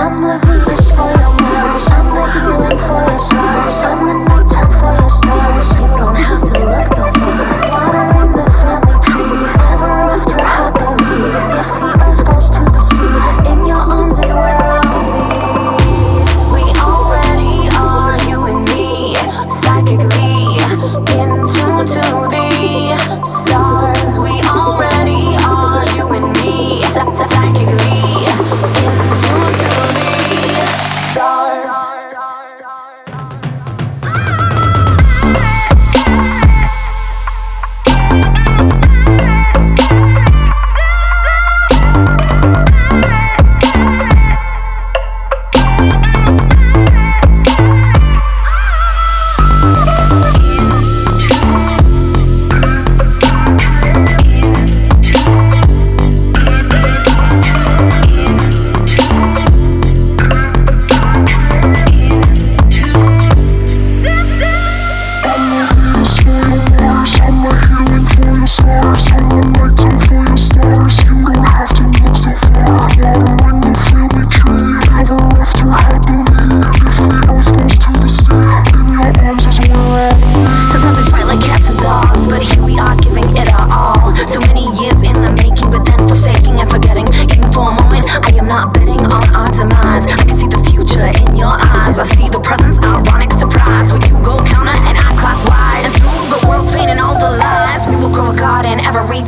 I'm the Venus for your Mars, I'm the healing for your scars, I'm the nighttime for your stars. You don't have to look so far. Water in the family tree, ever after happily. If the earth falls to the sea, in your arms is where I'll be. We already are, you and me, psychically in tune to the stars. We already are, you and me, psychically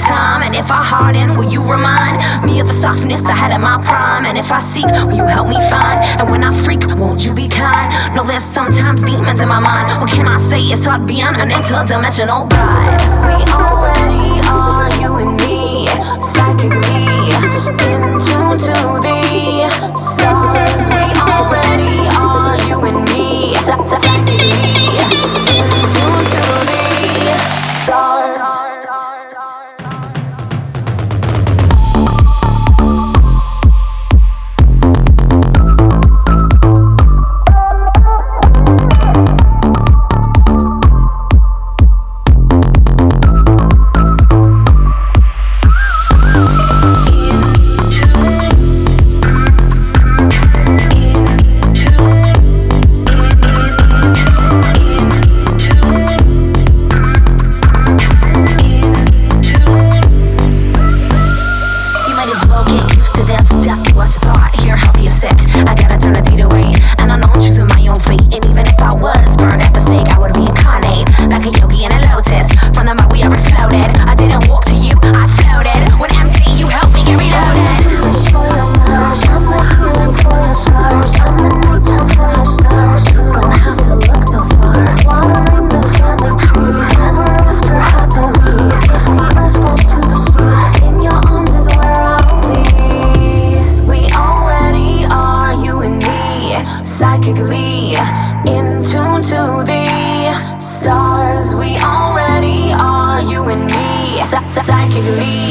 time. And if I harden, will you remind me of the softness I had in my prime? And if I seek, will you help me find? And when I freak, won't you be kind? No, there's sometimes demons in my mind. What can I say? It's hard beyond an interdimensional ride. We already are, you and me, psychically in tune to the stars. We already are, you and me, psychically in tune to the stars. In tune to the stars, we already are, you and me, psychically.